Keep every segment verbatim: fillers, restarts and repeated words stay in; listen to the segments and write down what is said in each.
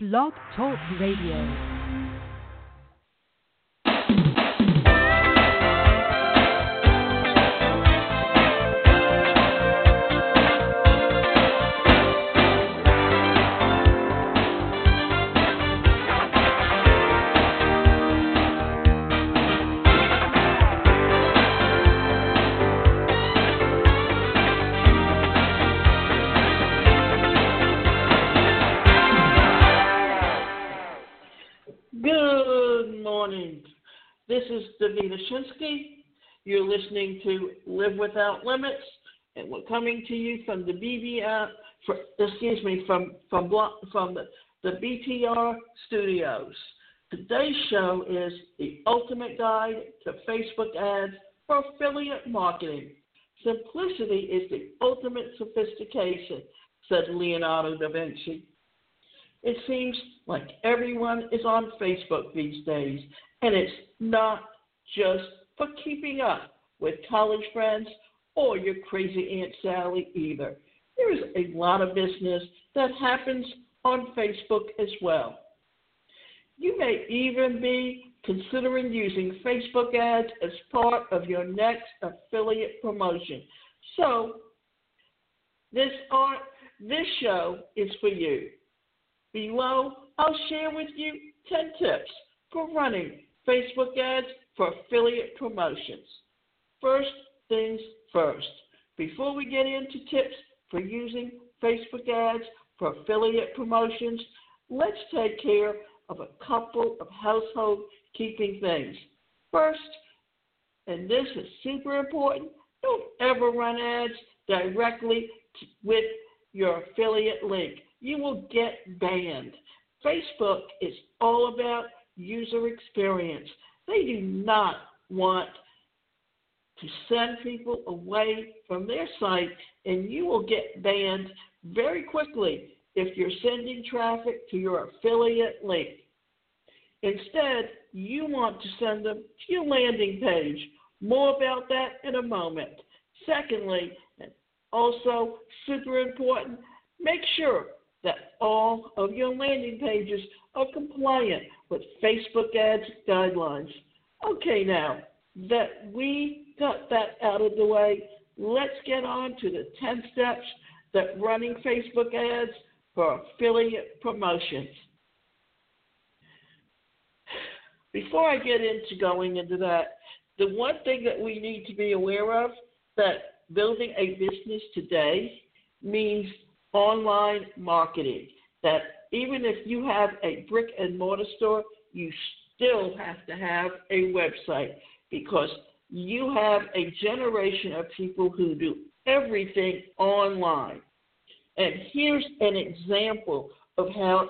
Blog Talk Radio. This is Davina Shinsky. You're listening to Live Without Limits, and we're coming to you from the B B R, for, excuse me, from from from the, the B T R Studios. Today's show is the ultimate guide to Facebook ads for affiliate marketing. Simplicity is the ultimate sophistication, said Leonardo da Vinci. It seems like everyone is on Facebook these days. And it's not just for keeping up with college friends or your crazy Aunt Sally either. There is a lot of business that happens on Facebook as well. You may even be considering using Facebook ads as part of your next affiliate promotion. So this, art, this show is for you. Below, I'll share with you ten tips for running Facebook ads for affiliate promotions. First things first. Before we get into tips for using Facebook ads for affiliate promotions, let's take care of a couple of household keeping things. First, and this is super important, don't ever run ads directly with your affiliate link. You will get banned. Facebook is all about user experience. They do not want to send people away from their site, and you will get banned very quickly if you're sending traffic to your affiliate link. Instead, you want to send them to your landing page. More about that in a moment. Secondly, and also super important, make sure that all of your landing pages are compliant with Facebook ads guidelines. Okay, now that we got that out of the way, let's get on to the ten steps that running Facebook ads for affiliate promotions. Before I get into going into that, the one thing that we need to be aware of, that building a business today means online marketing, that even if you have a brick and mortar store, you still have to have a website, because you have a generation of people who do everything online. And here's an example of how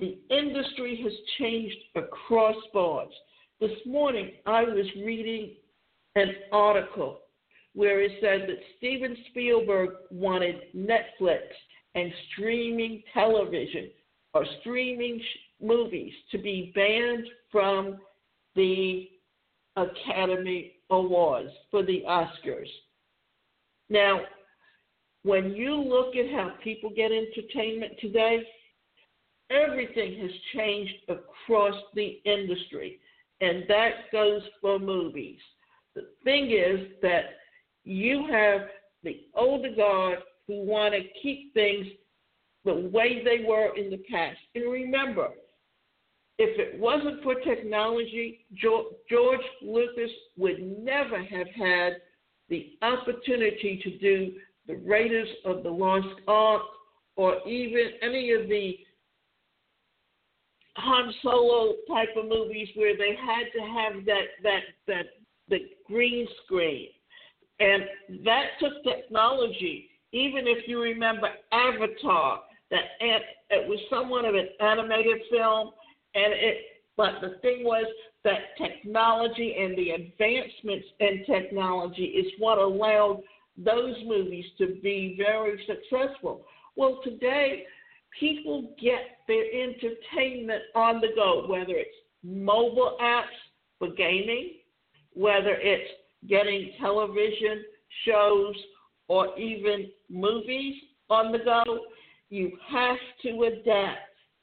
the industry has changed across boards. This morning I was reading an article where it said that Steven Spielberg wanted Netflix and streaming television or streaming sh- movies to be banned from the Academy Awards, for the Oscars. Now, when you look at how people get entertainment today, everything has changed across the industry, and that goes for movies. The thing is that you have the older guard who want to keep things the way they were in the past. And remember, if it wasn't for technology, George Lucas would never have had the opportunity to do the Raiders of the Lost Ark or even any of the Han Solo type of movies where they had to have that that that the green screen. And that took technology. Even if you remember Avatar, that it was somewhat of an animated film, and it. But the thing was that technology and the advancements in technology is what allowed those movies to be very successful. Well, today people get their entertainment on the go, whether it's mobile apps for gaming, whether it's getting television shows or even movies on the go. You have to adapt.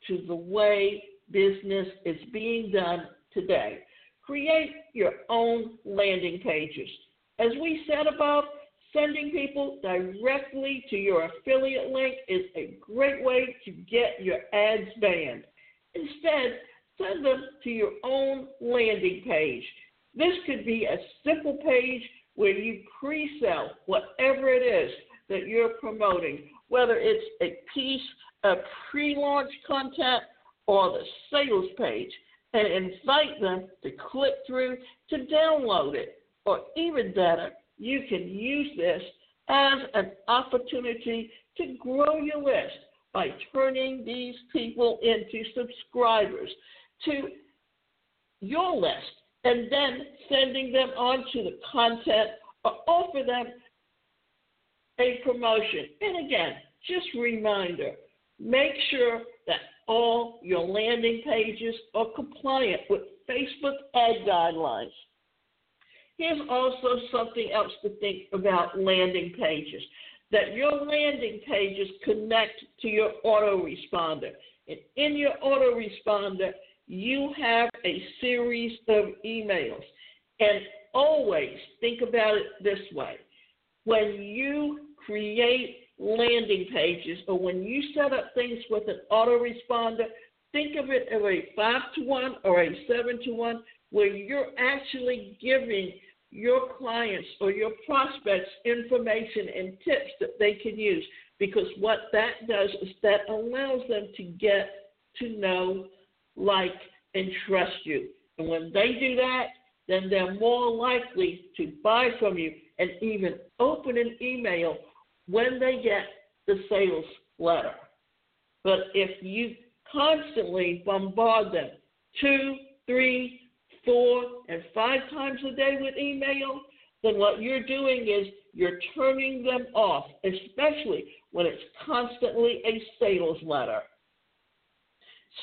to the way business is being done today. Create your own landing pages. As we said above, sending people directly to your affiliate link is a great way to get your ads banned. Instead, send them to your own landing page. This could be a simple page where you pre-sell whatever it is that you're promoting, whether it's a piece of pre-launch content or the sales page, and invite them to click through to download it. Or even better, you can use this as an opportunity to grow your list by turning these people into subscribers to your list and then sending them on to the content or offer them a promotion. And again, just a reminder, make sure that all your landing pages are compliant with Facebook ad guidelines. Here's also something else to think about landing pages, that your landing pages connect to your autoresponder. And in your autoresponder, you have a series of emails. And always think about it this way. When you create landing pages or when you set up things with an autoresponder, think of it as a five to one or a seven to one where you're actually giving your clients or your prospects information and tips that they can use, because what that does is that allows them to get to know, like, and trust you. And when they do that, then they're more likely to buy from you and even open an email when they get the sales letter. But if you constantly bombard them two, three, four, and five times a day with email, then what you're doing is you're turning them off, especially when it's constantly a sales letter.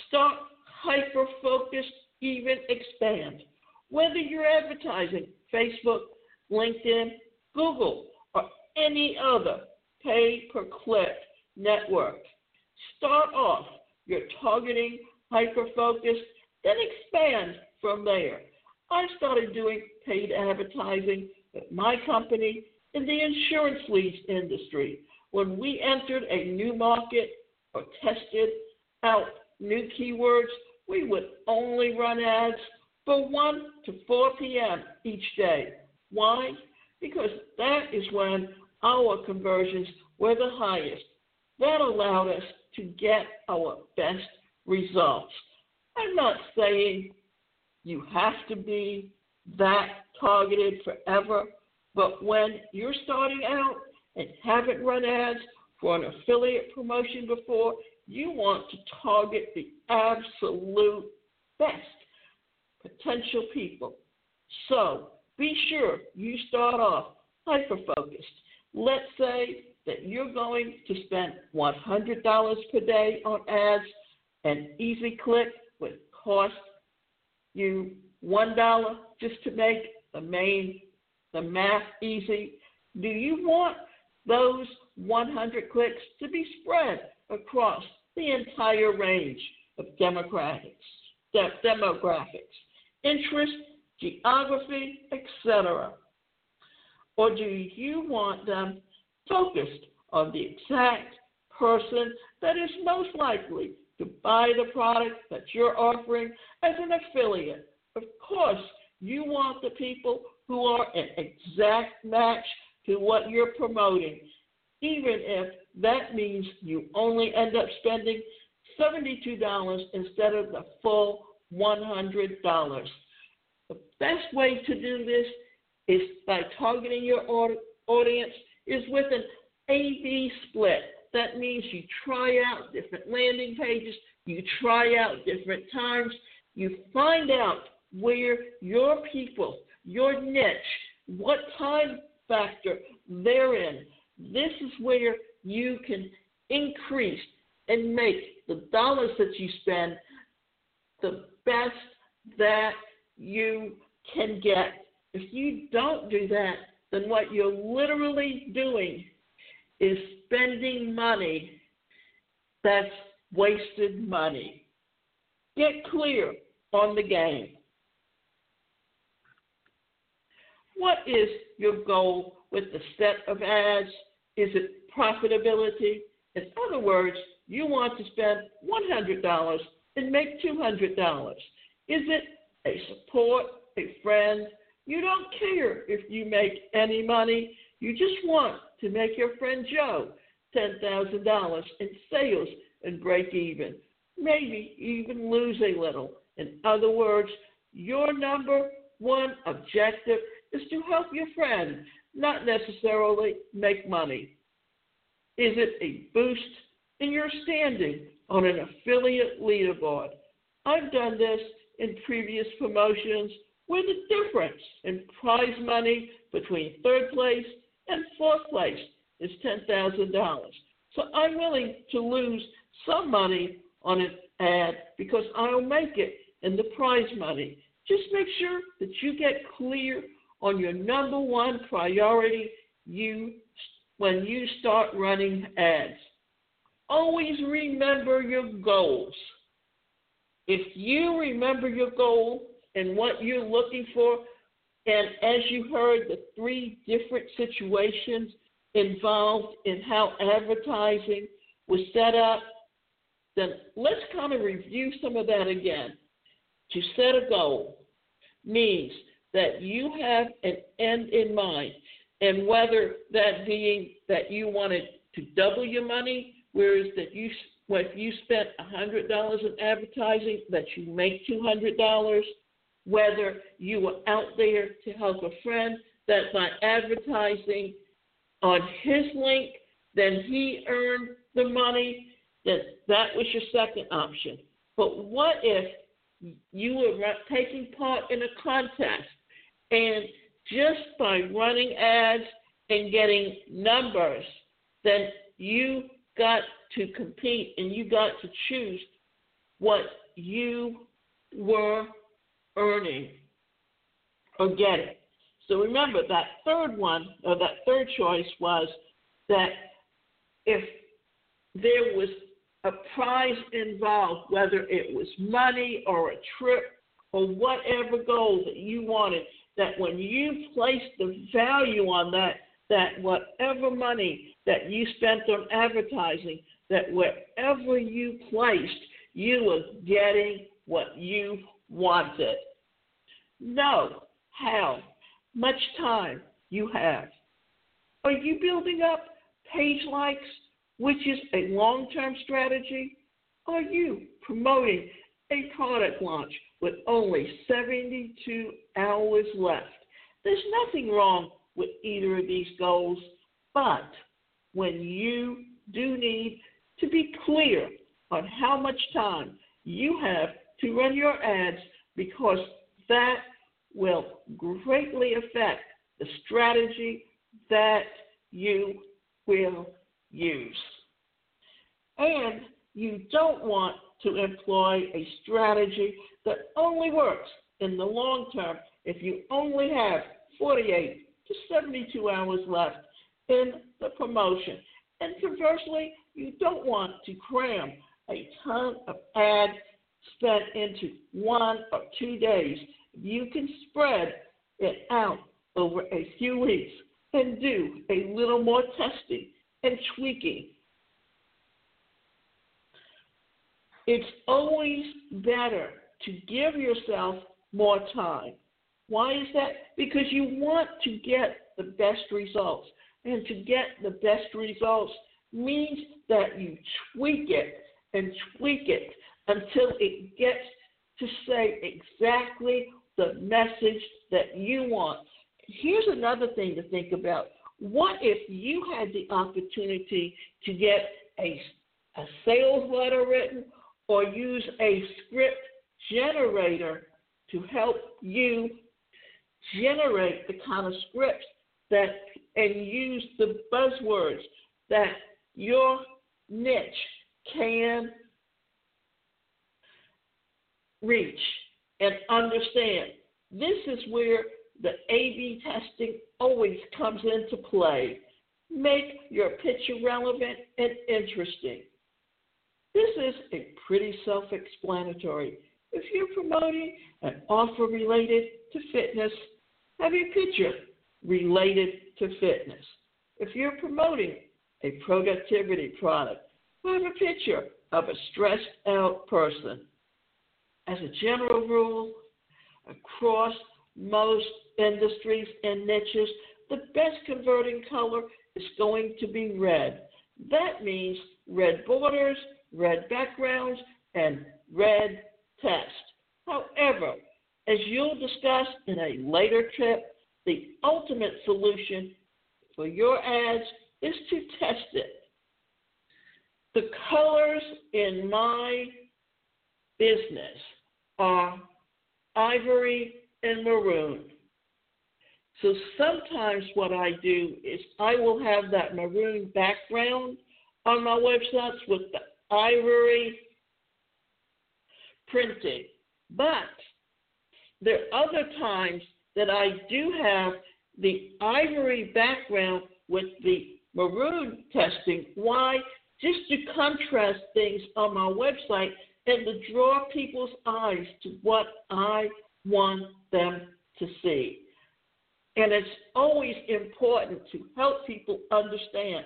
Start, hyper-focused, even expand. Whether you're advertising Facebook, LinkedIn, Google, or any other pay-per-click network, start off your targeting, hyper-focused, then expand from there. I started doing paid advertising at my company in the insurance leads industry. When we entered a new market or tested out new keywords, we would only run ads from one to four p.m. each day. Why? Because that is when our conversions were the highest. That allowed us to get our best results. I'm not saying you have to be that targeted forever, but when you're starting out and haven't run ads for an affiliate promotion before, you want to target the absolute best potential people. So be sure you start off hyper-focused. Let's say that you're going to spend one hundred dollars per day on ads, and EasyClick would cost you one dollar just to make the main, the math easy. Do you want those one hundred clicks to be spread across the entire range of demographics, demographics, interest, geography, et cetera? Or do you want them focused on the exact person that is most likely to buy the product that you're offering as an affiliate? Of course, you want the people who are an exact match to what you're promoting, even if that means you only end up spending seventy-two dollars instead of the full one hundred dollars. The best way to do this is by targeting your audience is with an A B split. That means you try out different landing pages, you try out different times, you find out where your people, your niche, what time factor they're in. This is where you can increase and make the dollars that you spend the best that you can get. If you don't do that, then what you're literally doing is spending money that's wasted money. Get clear on the game. What is your goal with the set of ads? Is it profitability? In other words, you want to spend one hundred dollars and make two hundred dollars. Is it a support, a friend? You don't care if you make any money. You just want to make your friend Joe ten thousand dollars in sales and break even, maybe even lose a little. In other words, your number one objective is to help your friend, not necessarily make money. Is it a boost in your standing on an affiliate leaderboard? I've done this in previous promotions where the difference in prize money between third place and fourth place is ten thousand dollars. So I'm willing to lose some money on an ad because I'll make it in the prize money. Just make sure that you get clear on your number one priority you when you start running ads. Always remember your goals. If you remember your goal and what you're looking for, and as you heard, the three different situations involved in how advertising was set up, then let's kind of review some of that again. To set a goal means that you have an end in mind, and whether that being that you wanted to double your money, whereas that you, if you spent one hundred dollars in advertising, that you make two hundred dollars, whether you were out there to help a friend, that by advertising on his link, then he earned the money, that that was your second option. But what if you were taking part in a contest, and just by running ads and getting numbers, then you got to compete and you got to choose what you were earning or getting? So remember that third one, or that third choice, was that if there was a prize involved, whether it was money or a trip or whatever goal that you wanted, that when you placed the value on that, that whatever money that you spent on advertising, that wherever you placed, you were getting what you wanted. Know how much time you have. Are you building up page likes, which is a long-term strategy? Are you promoting a product launch with only seventy-two hours left? There's nothing wrong with either of these goals, but when you do need to be clear on how much time you have to run your ads, because that will greatly affect the strategy that you will use. And you don't want to employ a strategy that only works in the long term if you only have forty-eight to seventy-two hours left in the promotion. And conversely, you don't want to cram a ton of ads spent into one or two days. You can spread it out over a few weeks and do a little more testing and tweaking. It's always better to give yourself more time. Why is that? Because you want to get the best results. And to get the best results means that you tweak it and tweak it until it gets to say exactly the message that you want. Here's another thing to think about. What if you had the opportunity to get a, a sales letter written or use a script generator to help you generate the kind of scripts that, and use the buzzwords that your niche can reach and understand? This is where the A B testing always comes into play. Make your picture relevant and interesting. This is a pretty self-explanatory. If you're promoting an offer related to fitness, have your picture related to fitness. If you're promoting a productivity product, have a picture of a stressed-out person. As a general rule, across most industries and niches, the best converting color is going to be red. That means red borders, red backgrounds, and red text. However, as you'll discuss in a later tip, the ultimate solution for your ads is to test it. The colors in my business are ivory and maroon. So sometimes what I do is I will have that maroon background on my websites with the ivory printing. But there are other times that I do have the ivory background with the maroon testing. Why? Just to contrast things on my website and to draw people's eyes to what I want them to see. And it's always important to help people understand.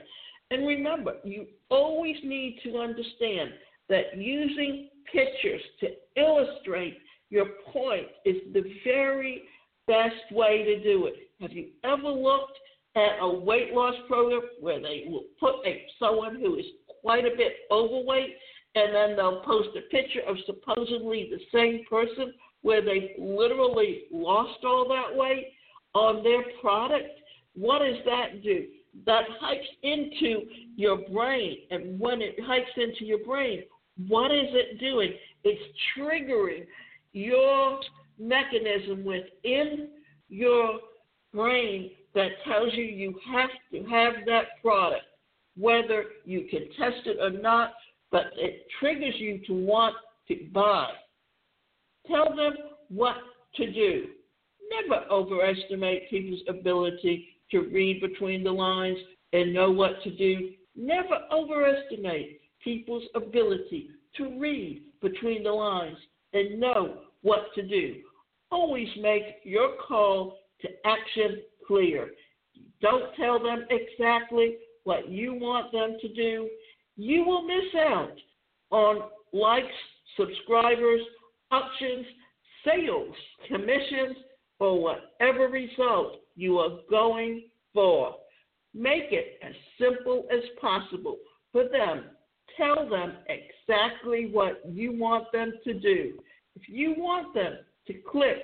And remember, you always need to understand that using pictures to illustrate your point is the very best way to do it. Have you ever looked at a weight loss program where they will put a, someone who is quite a bit overweight and then they'll post a picture of supposedly the same person where they literally lost all that weight on their product? What does that do? That hikes into your brain. And when it hikes into your brain, what is it doing? It's triggering your mechanism within your brain that tells you you have to have that product, whether you can test it or not, but it triggers you to want to buy. Tell them what to do. Never overestimate people's ability to read between the lines and know what to do. Never overestimate people's ability to read between the lines and know what to do. Always make your call to action clear. Don't tell them exactly what you want them to do. You will miss out on likes, subscribers, options, sales, commissions, or whatever result you are going for. Make it as simple as possible for them. Tell them exactly what you want them to do. If you want them to click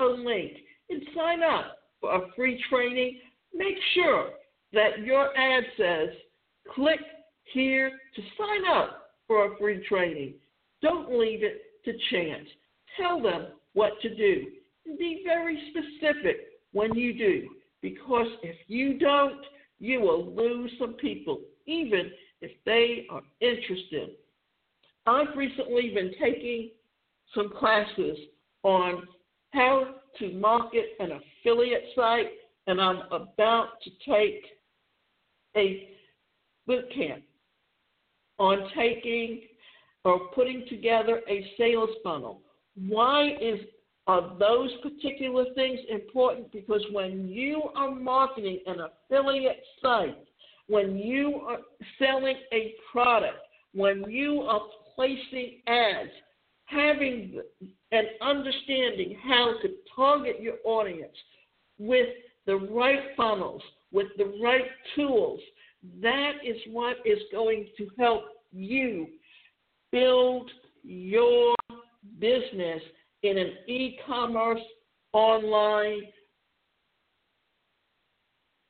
a link and sign up for a free training, make sure that your ad says, click here to sign up for a free training. Don't leave it to chance. Tell them what to do. Be very specific when you do, because if you don't, you will lose some people, even if they are interested. I've recently been taking some classes on how to market an affiliate site, and I'm about to take a boot camp on taking or putting together a sales funnel. Why is Are those particular things important? Because when you are marketing an affiliate site, when you are selling a product, when you are placing ads, having and understanding how to target your audience with the right funnels, with the right tools, that is what is going to help you build your business in an e-commerce online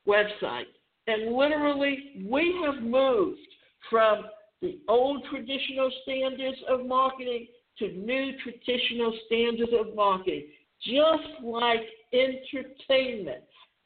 website. And literally, we have moved from the old traditional standards of marketing to new traditional standards of marketing. Just like entertainment,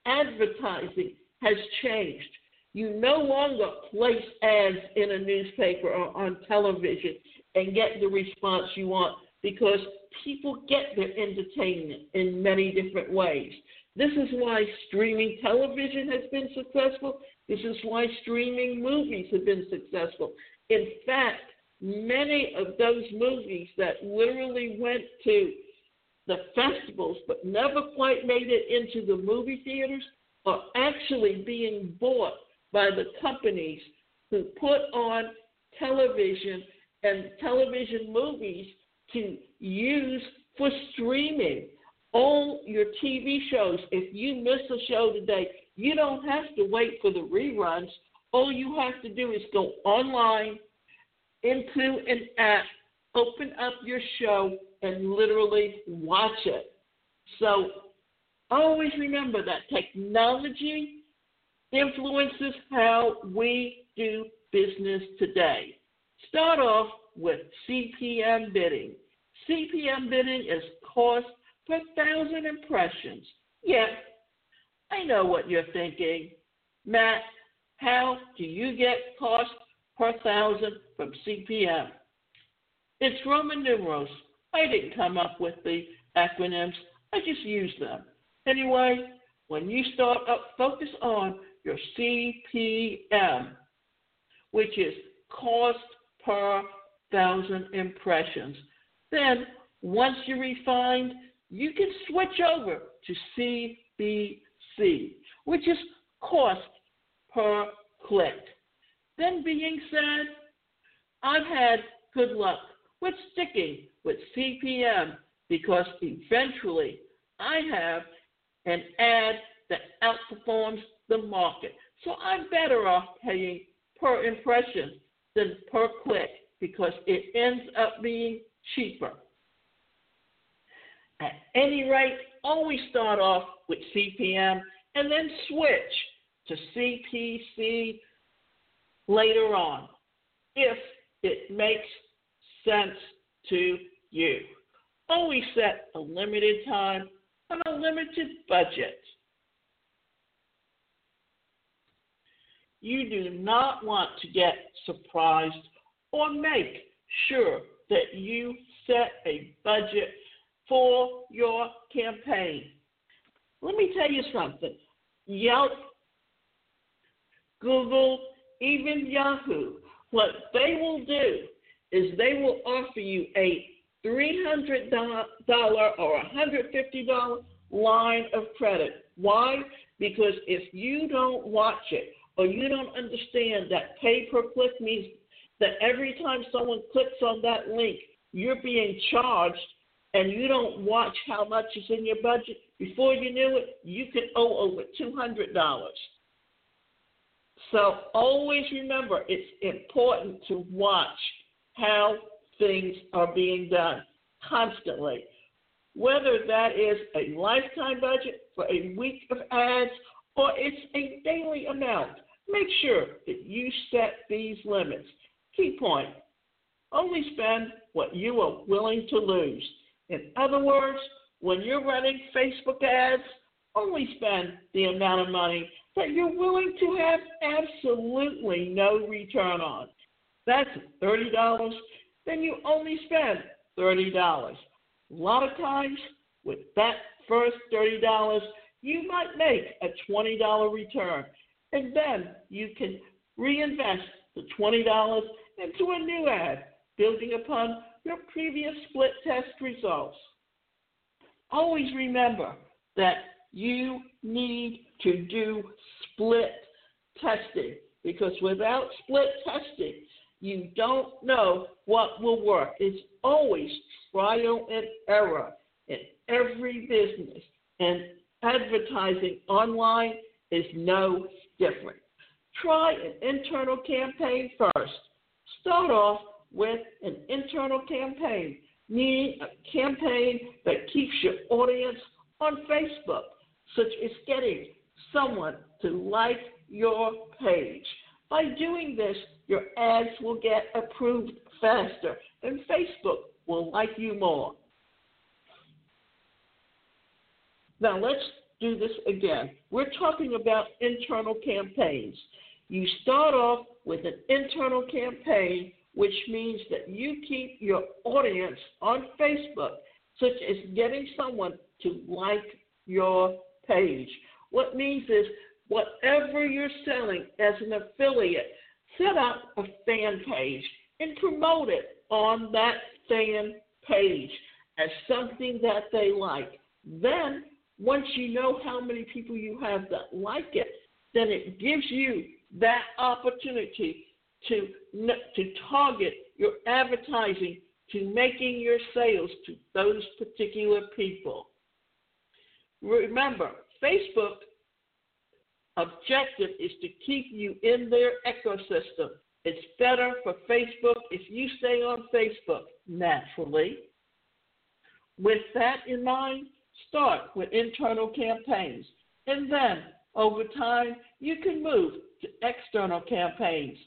advertising has changed. You no longer place ads in a newspaper or on television and get the response you want, because people get their entertainment in many different ways. This is why streaming television has been successful. This is why streaming movies have been successful. In fact, many of those movies that literally went to the festivals but never quite made it into the movie theaters are actually being bought by the companies who put on television and television movies to use for streaming. All your T V shows, if you miss a show today, you don't have to wait for the reruns. All you have to do is go online into an app, open up your show, and literally watch it. So always remember that technology influences how we do business today. Start off with C P M bidding. C P M bidding is cost per thousand impressions. Yeah, I know what you're thinking. Matt, how do you get cost per thousand from C P M? It's Roman numerals. I didn't come up with the acronyms. I just used them. Anyway, when you start up, focus on your C P M, which is cost per thousand impressions. Then, once you're refined, you can switch over to C B C, which is cost per click. Then being said, I've had good luck with sticking with C P M because eventually I have an ad that outperforms the market. So I'm better off paying per impression than per click because it ends up being cheaper. At any rate, always start off with C P M and then switch to C P C later on if it makes sense to you. Always set a limited time and a limited budget. You do not want to get surprised or make sure that you set a budget for your campaign. Let me tell you something. Yelp, Google, even Yahoo, what they will do is they will offer you a three hundred dollars or one hundred fifty dollars line of credit. Why? Because if you don't watch it or you don't understand that pay-per-click means that every time someone clicks on that link, you're being charged and you don't watch how much is in your budget, before you knew it, you could owe over two hundred dollars. So always remember, it's important to watch how things are being done constantly, whether that is a lifetime budget for a week of ads or it's a daily amount. Make sure that you set these limits. Key point, only spend what you are willing to lose. In other words, when you're running Facebook ads, only spend the amount of money that you're willing to have absolutely no return on. That's thirty dollars, then you only spend thirty dollars. A lot of times, with that first thirty dollars, you might make a twenty dollars return, and then you can reinvest the twenty dollars into a new ad, building upon your previous split test results. Always remember that you need to do split testing, because without split testing, you don't know what will work. It's always trial and error in every business, and advertising online is no different. Try an internal campaign first. Start off with an internal campaign, meaning a campaign that keeps your audience on Facebook, such as getting someone to like your page. By doing this, your ads will get approved faster, and Facebook will like you more. Now, let's do this again. We're talking about internal campaigns. You start off with an internal campaign, which means that you keep your audience on Facebook, such as getting someone to like your page. What means is whatever you're selling as an affiliate, set up a fan page and promote it on that same page as something that they like. Then once you know how many people you have that like it, then it gives you that opportunity to, to target your advertising to making your sales to those particular people. Remember, Facebook's objective is to keep you in their ecosystem. It's better for Facebook if you stay on Facebook naturally. With that in mind, start with internal campaigns. And then, over time, you can move to external campaigns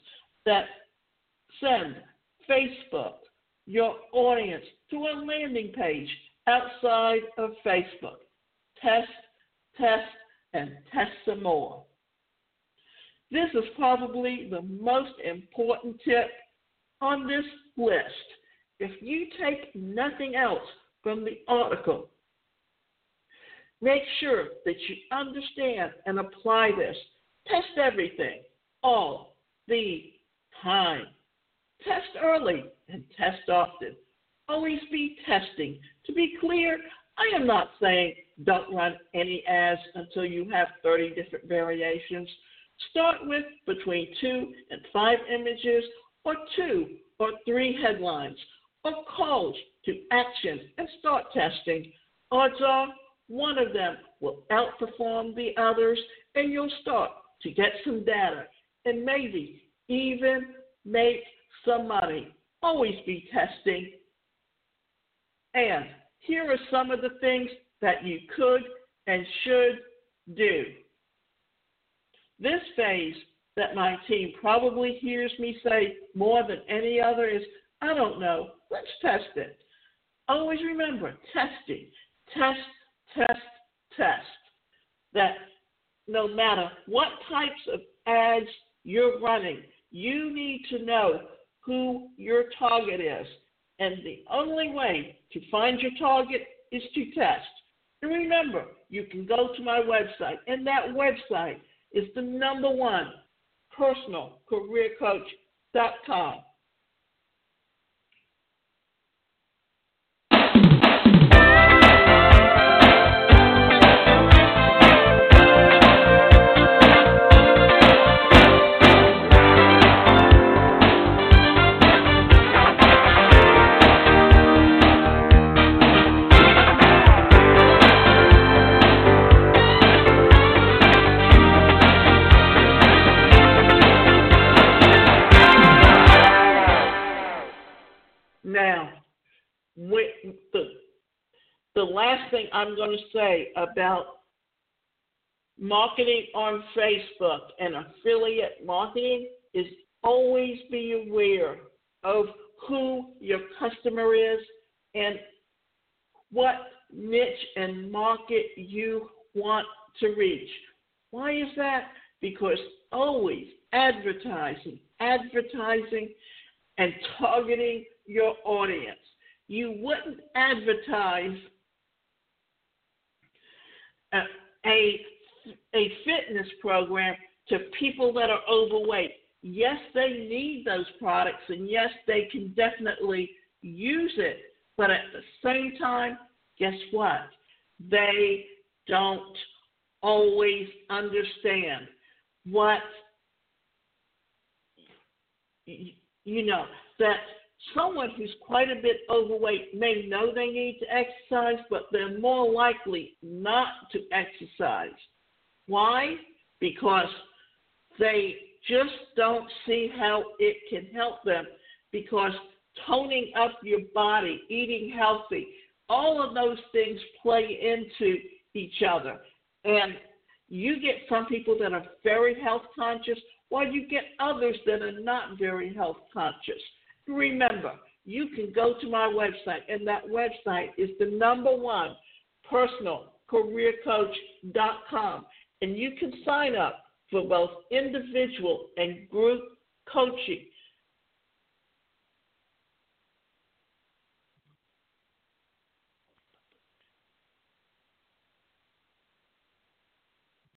that send Facebook, your audience, to a landing page outside of Facebook. Test, test, and test some more. This is probably the most important tip on this list. If you take nothing else from the article, make sure that you understand and apply this. Test everything all the time. Test early and test often. Always be testing. To be clear, I am not saying don't run any ads until you have thirty different variations. Start with between two and five images or two or three headlines or calls to action and start testing. Odds are one of them will outperform the others, and you'll start to get some data and maybe even make some money. Always be testing. And here are some of the things that you could and should do. This phase that my team probably hears me say more than any other is, I don't know, let's test it. Always remember, testing, test, test, test. That no matter what types of ads you're running, you need to know who your target is. And the only way to find your target is to test. And remember, you can go to my website, and that website is the number one, personal career coach dot com. The last thing I'm going to say about marketing on Facebook and affiliate marketing is always be aware of who your customer is and what niche and market you want to reach. Why is that? Because always advertising, advertising, and targeting your audience. You wouldn't advertise A, a, a fitness program to people that are overweight. Yes, they need those products, and yes, they can definitely use it. But at the same time, guess what? They don't always understand what, you know, that someone who's quite a bit overweight may know they need to exercise, but they're more likely not to exercise. Why? Because they just don't see how it can help them, because toning up your body, eating healthy, all of those things play into each other. And you get some people that are very health conscious, while you get others that are not very health conscious. Remember, you can go to my website, and that website is the number one, personal career coach dot com, and you can sign up for both individual and group coaching